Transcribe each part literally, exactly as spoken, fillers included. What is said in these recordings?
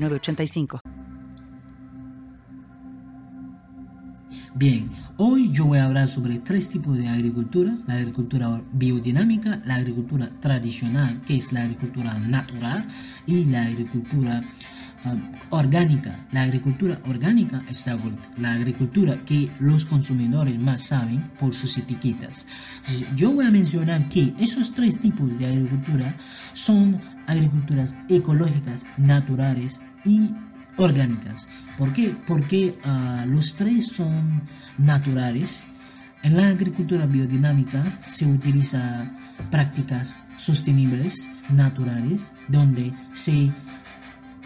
nueve ocho tres. Bien, hoy yo voy a hablar sobre tres tipos de agricultura: la agricultura biodinámica, la agricultura tradicional, que es la agricultura natural, y la agricultura uh, orgánica. La agricultura orgánica es la, la agricultura que los consumidores más saben por sus etiquetas. Yo voy a mencionar que esos tres tipos de agricultura son agriculturas ecológicas, naturales y orgánicas. ¿Por qué? Porque uh, los tres son naturales. En la agricultura biodinámica se utiliza prácticas sostenibles, naturales, donde se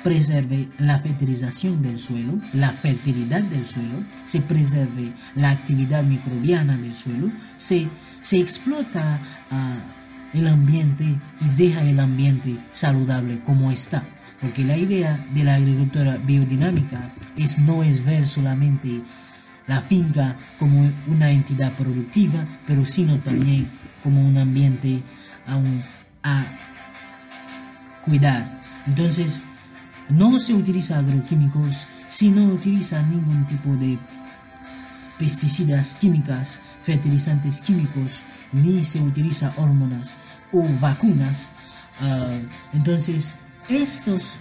preserve la fertilización del suelo, la fertilidad del suelo, se preserve la actividad microbiana del suelo, se, se explota uh, el ambiente y deja el ambiente saludable como está. Porque la idea de la agricultura biodinámica es no es ver solamente la finca como una entidad productiva, pero sino también como un ambiente a, un, a cuidar. Entonces, no se utiliza agroquímicos, sino utiliza ningún tipo de pesticidas químicas, fertilizantes químicos, ni se utiliza hormonas o vacunas. Uh, entonces, Estos,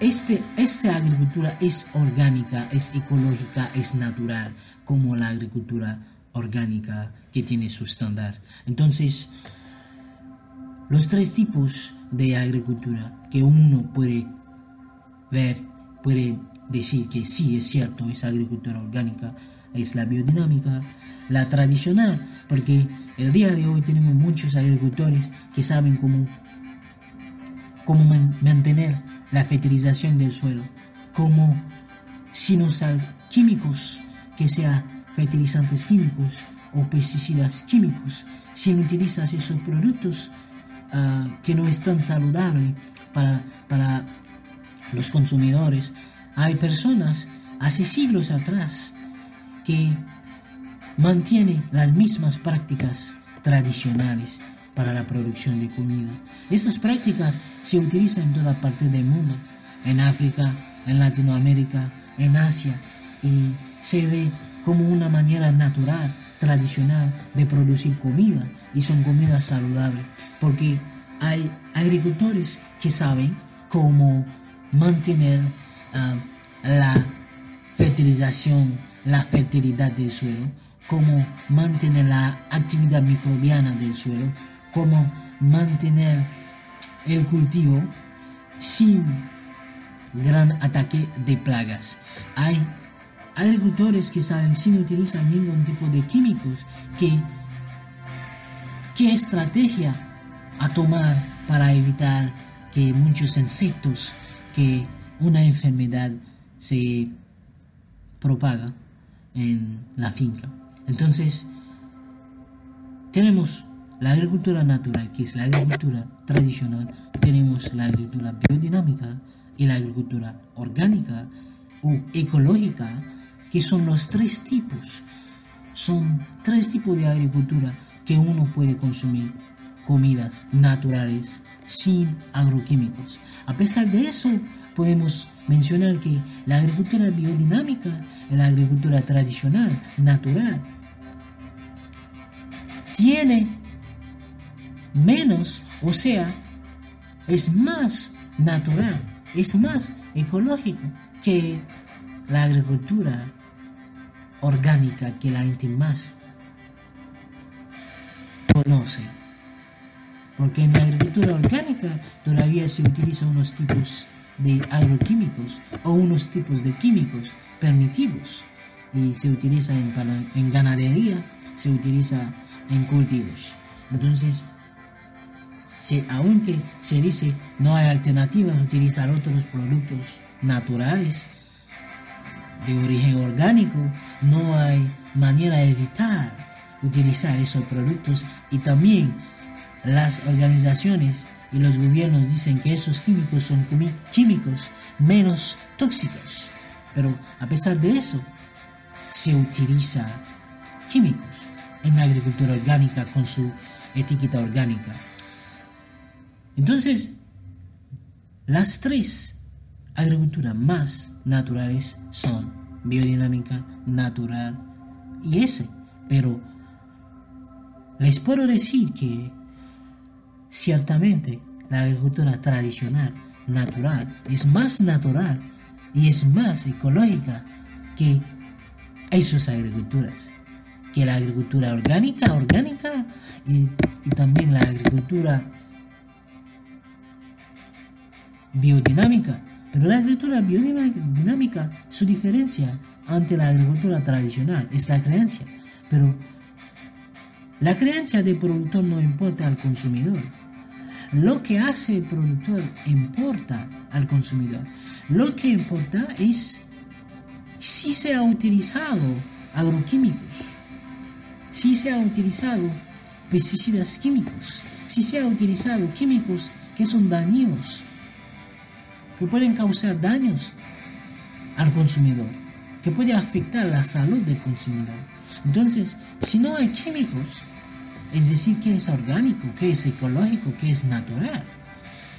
este, esta agricultura es orgánica, es ecológica, es natural, como la agricultura orgánica que tiene su estándar. Entonces, los tres tipos de agricultura que uno puede ver, puede decir que sí es cierto, es agricultura orgánica, es la biodinámica, la tradicional, porque el día de hoy tenemos muchos agricultores que saben cómo cómo mantener la fertilización del suelo, cómo sin usar químicos, que sean fertilizantes químicos o pesticidas químicos, si utilizas esos productos uh, que no es tan saludable para, para los consumidores. Hay personas hace siglos atrás que mantienen las mismas prácticas tradicionales para la producción de comida. Estas prácticas se utilizan en toda parte del mundo, en África, en Latinoamérica, en Asia, y se ve como una manera natural, tradicional de producir comida, y son comidas saludables, porque hay agricultores que saben cómo mantener uh, la fertilización, la fertilidad del suelo, cómo mantener la actividad microbiana del suelo, cómo mantener el cultivo sin gran ataque de plagas. Hay agricultores que saben, sin utilizar ningún tipo de químicos, que, qué estrategia a tomar para evitar que muchos insectos, que una enfermedad se propaga en la finca. Entonces, tenemos la agricultura natural, que es la agricultura tradicional, tenemos la agricultura biodinámica y la agricultura orgánica o ecológica, que son los tres tipos. Son tres tipos de agricultura que uno puede consumir comidas naturales sin agroquímicos. A pesar de eso, podemos mencionar que la agricultura biodinámica y la agricultura tradicional, natural, tiene menos, o sea, es más natural, es más ecológico que la agricultura orgánica que la gente más conoce. Porque en la agricultura orgánica todavía se utilizan unos tipos de agroquímicos o unos tipos de químicos permitidos, y se utiliza en, en ganadería, se utiliza en cultivos. Entonces, se, aunque se dice no hay alternativas, utilizar otros productos naturales de origen orgánico, no hay manera de evitar utilizar esos productos. Y también las organizaciones y los gobiernos dicen que esos químicos son químicos menos tóxicos, pero a pesar de eso se utiliza químicos en la agricultura orgánica con su etiqueta orgánica. Entonces, las tres agriculturas más naturales son biodinámica, natural y ese. Pero les puedo decir que ciertamente la agricultura tradicional, natural, es más natural y es más ecológica que esas agriculturas. Que la agricultura orgánica, orgánica y, y también la agricultura biodinámica. Pero la agricultura biodinámica, su diferencia ante la agricultura tradicional es la creencia. Pero la creencia del productor no importa al consumidor. Lo que hace el productor importa al consumidor. Lo que importa es si se ha utilizado agroquímicos, si se ha utilizado pesticidas químicos, si se ha utilizado químicos que son dañinos, que pueden causar daños al consumidor, que puede afectar la salud del consumidor. Entonces, si no hay químicos, es decir, que es orgánico, que es ecológico, que es natural.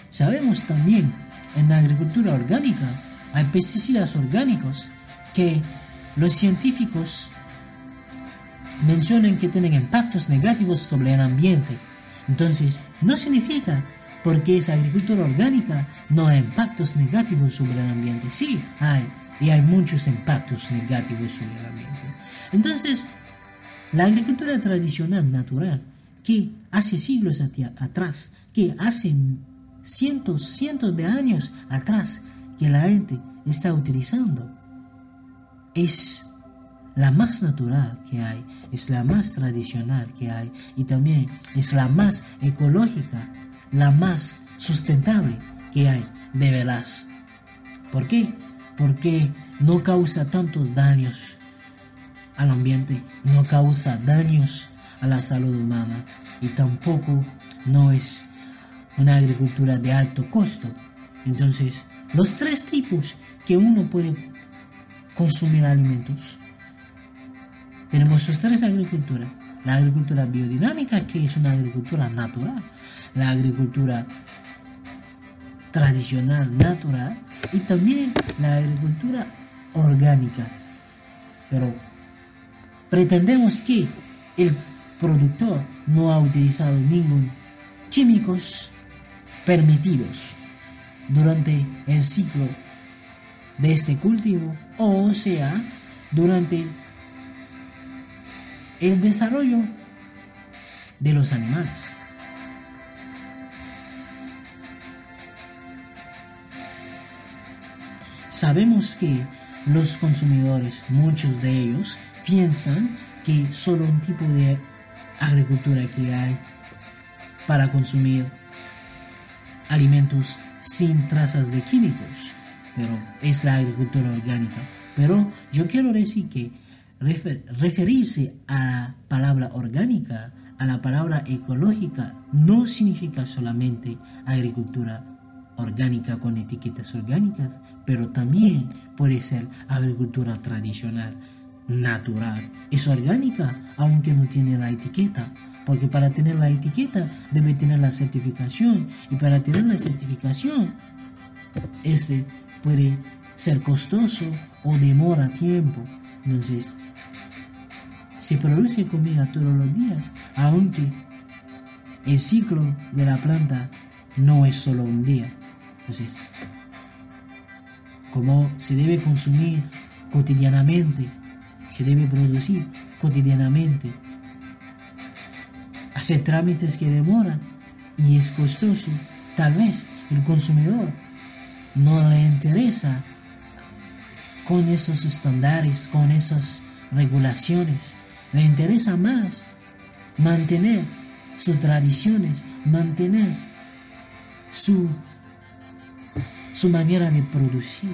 Sabemos también, en la agricultura orgánica, hay pesticidas orgánicos que los científicos mencionan que tienen impactos negativos sobre el ambiente. Entonces, no significa porque es agricultura orgánica no hay impactos negativos sobre el ambiente. Sí, hay, y hay muchos impactos negativos sobre el ambiente. Entonces, la agricultura tradicional natural, que hace siglos atrás, que hace cientos, cientos de años atrás que la gente está utilizando, es la más natural que hay, es la más tradicional que hay y también es la más ecológica, la más sustentable que hay, de veras. ¿Por qué? Porque no causa tantos daños al ambiente, no causa daños a la salud humana y tampoco no es una agricultura de alto costo. Entonces, los tres tipos que uno puede consumir alimentos, tenemos sus tres agriculturas: la agricultura biodinámica, que es una agricultura natural, la agricultura tradicional natural y también la agricultura orgánica. Pero pretendemos que el productor no ha utilizado ningún químicos permitidos durante el ciclo de este cultivo, o sea, durante el desarrollo de los animales. Sabemos que los consumidores, muchos de ellos, piensan que solo un tipo de agricultura que hay para consumir alimentos sin trazas de químicos, pero es la agricultura orgánica. Pero yo quiero decir que Refer, referirse a la palabra orgánica, a la palabra ecológica, no significa solamente agricultura orgánica con etiquetas orgánicas, pero también puede ser agricultura tradicional, natural. Es orgánica, aunque no tiene la etiqueta, porque para tener la etiqueta debe tener la certificación, y para tener la certificación, este puede ser costoso o demora tiempo. Entonces, se produce comida todos los días, aunque el ciclo de la planta no es solo un día. Entonces, como se debe consumir cotidianamente, se debe producir cotidianamente, hacer trámites que demoran y es costoso, tal vez el consumidor no le interesa con esos estándares, con esas regulaciones. Le interesa más mantener sus tradiciones, mantener su, su manera de producir,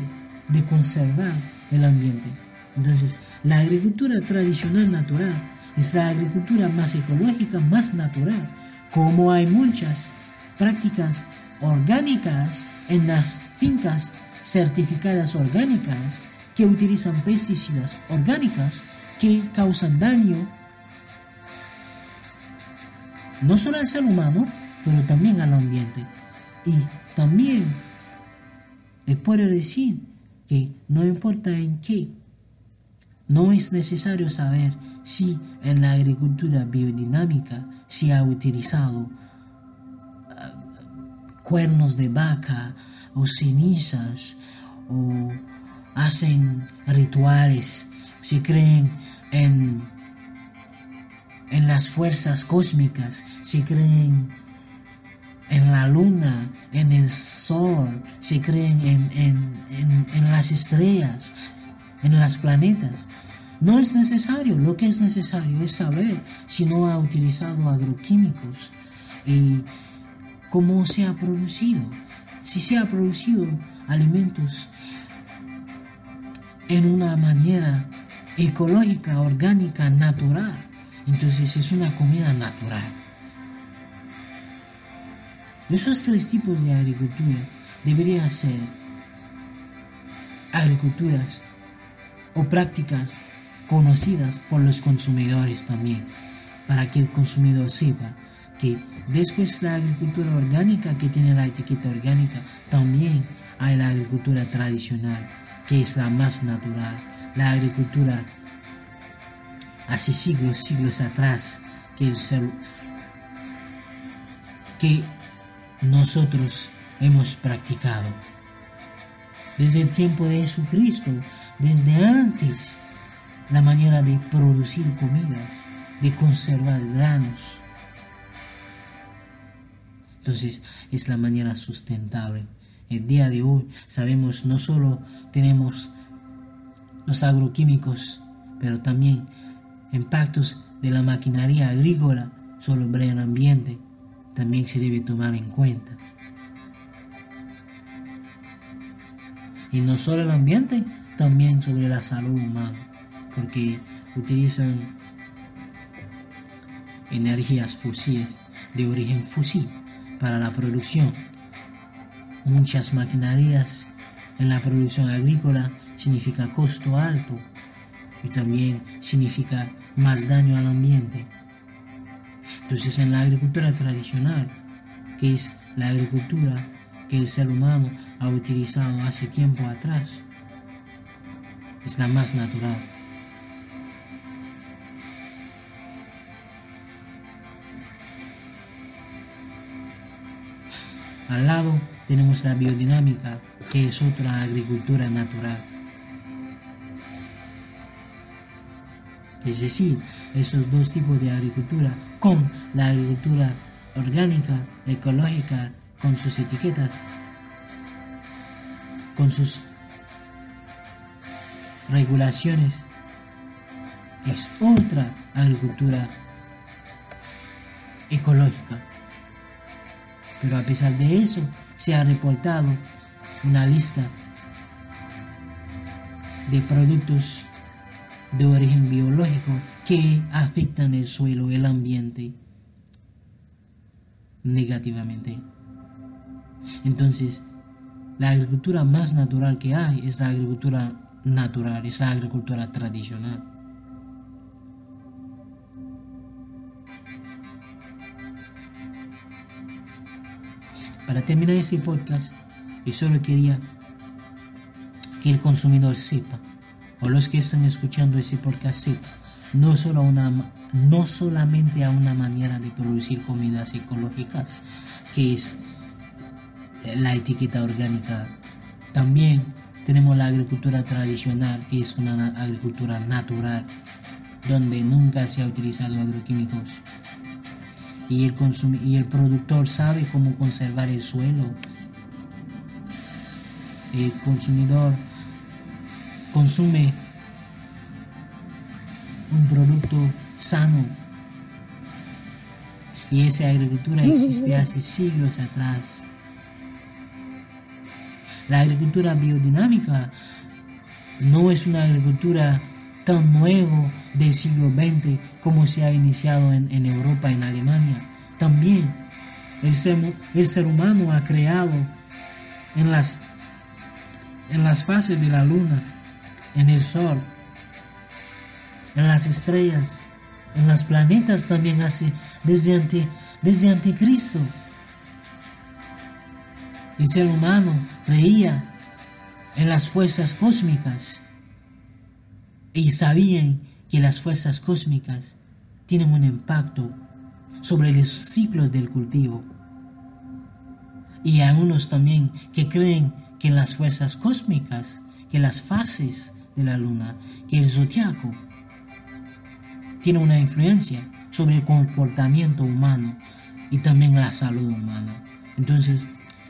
de conservar el ambiente. Entonces, la agricultura tradicional natural es la agricultura más ecológica, más natural, como hay muchas prácticas orgánicas en las fincas certificadas orgánicas que utilizan pesticidas orgánicas que causan daño no solo al ser humano, pero también al ambiente. Y también les puedo decir que no importa en qué, no es necesario saber si en la agricultura biodinámica se ha utilizado uh, cuernos de vaca o cenizas, o hacen rituales, se creen en, en las fuerzas cósmicas, se creen en la luna, en el sol, se creen en, en, en, en las estrellas, en los planetas. No es necesario. Lo que es necesario es saber si no ha utilizado agroquímicos y cómo se ha producido, si se ha producido alimentos en una manera ecológica, orgánica, natural. Entonces es una comida natural. Esos tres tipos de agricultura deberían ser agriculturas o prácticas conocidas por los consumidores también, para que el consumidor sepa que después de la agricultura orgánica, que tiene la etiqueta orgánica, también hay la agricultura tradicional, que es la más natural, la agricultura hace siglos, siglos atrás, que, el ser, que nosotros hemos practicado. Desde el tiempo de Jesucristo, desde antes, la manera de producir comidas, de conservar granos. Entonces, es la manera sustentable. El día de hoy sabemos, no solo tenemos los agroquímicos, pero también impactos de la maquinaria agrícola sobre el ambiente, también se debe tomar en cuenta. Y no solo el ambiente, también sobre la salud humana, porque utilizan energías fósiles de origen fósil para la producción. Muchas maquinarias en la producción agrícola significa costo alto y también significa más daño al ambiente. Entonces, en la agricultura tradicional, que es la agricultura que el ser humano ha utilizado hace tiempo atrás, es la más natural. Al lado tenemos la biodinámica, que es otra agricultura natural. Es decir, esos dos tipos de agricultura, con la agricultura orgánica, ecológica, con sus etiquetas, con sus regulaciones, es otra agricultura ecológica. Pero a pesar de eso, se ha reportado una lista de productos de origen biológico que afectan el suelo, el ambiente, negativamente. Entonces, la agricultura más natural que hay es la agricultura natural, es la agricultura tradicional. Para terminar este podcast, yo solo quería que el consumidor sepa, o los que están escuchando ese podcast sepan, no solo una, no solamente a una manera de producir comidas ecológicas, que es la etiqueta orgánica, también tenemos la agricultura tradicional, que es una agricultura natural, donde nunca se ha utilizado agroquímicos. Y el, consum- y el productor sabe cómo conservar el suelo. El consumidor consume un producto sano. Y esa agricultura existe hace siglos atrás. La agricultura biodinámica no es una agricultura tan nueva del siglo veinte como se ha iniciado en, en Europa, en Alemania. También el ser, el ser humano ha creado en las, en las fases de la luna, en el sol, en las estrellas, en los planetas también hace desde, ante, desde anticristo. El ser humano creía en las fuerzas cósmicas y sabían que las fuerzas cósmicas tienen un impacto sobre los ciclos del cultivo. Y hay unos también que creen que las fuerzas cósmicas, que las fases de la luna, que el zodiaco tiene una influencia sobre el comportamiento humano y también la salud humana. Entonces,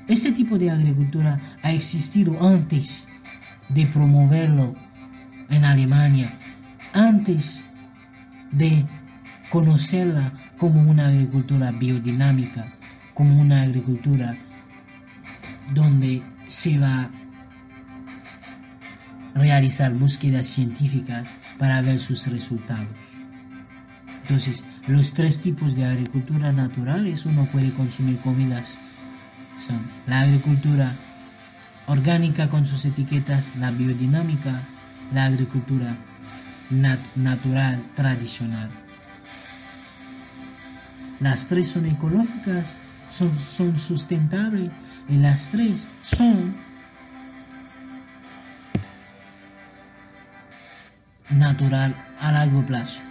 este tipo de agricultura ha existido antes de promoverlo en Alemania, antes de conocerla como una agricultura biodinámica, como una agricultura donde se va a realizar búsquedas científicas para ver sus resultados. Entonces, los tres tipos de agricultura naturales uno puede consumir comidas son la agricultura orgánica con sus etiquetas, la biodinámica, la agricultura nat- natural tradicional. Las tres son ecológicas, son, son sustentables y las tres son natural a largo plazo.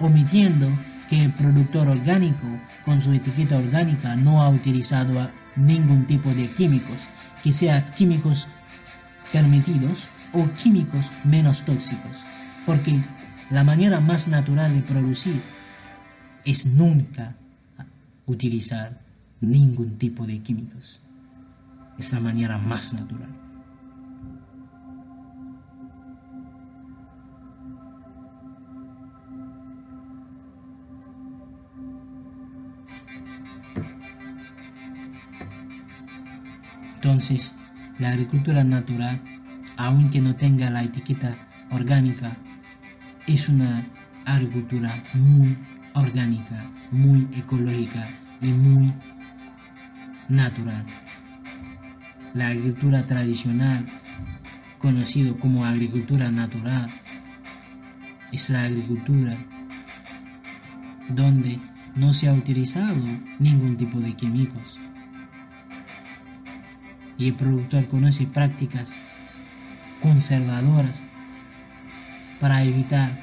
Omitiendo que el productor orgánico con su etiqueta orgánica no ha utilizado ningún tipo de químicos, que sean químicos permitidos o químicos menos tóxicos, porque la manera más natural de producir es nunca utilizar ningún tipo de químicos. Es la manera más natural. Entonces, la agricultura natural, aunque no tenga la etiqueta orgánica, es una agricultura muy orgánica, muy ecológica y muy natural. La agricultura tradicional, conocida como agricultura natural, es la agricultura donde no se ha utilizado ningún tipo de químicos. Y el productor conoce prácticas conservadoras para evitar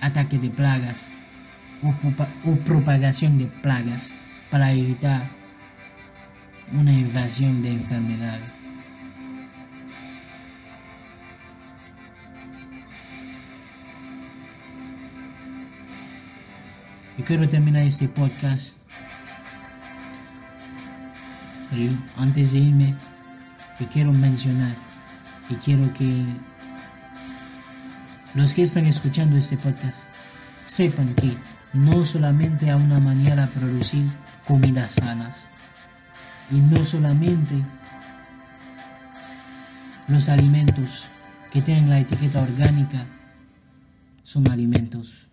ataques de plagas o, o propagación de plagas, para evitar una invasión de enfermedades. Yo quiero terminar este podcast, pero antes de irme, yo quiero mencionar y quiero que los que están escuchando este podcast sepan que no solamente hay una manera de producir comidas sanas y no solamente los alimentos que tienen la etiqueta orgánica son alimentos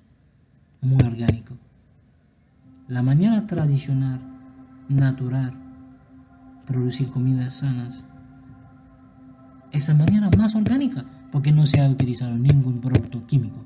muy orgánicos. La manera tradicional, natural, producir comidas sanas es la manera más orgánica, porque no se ha utilizado ningún producto químico.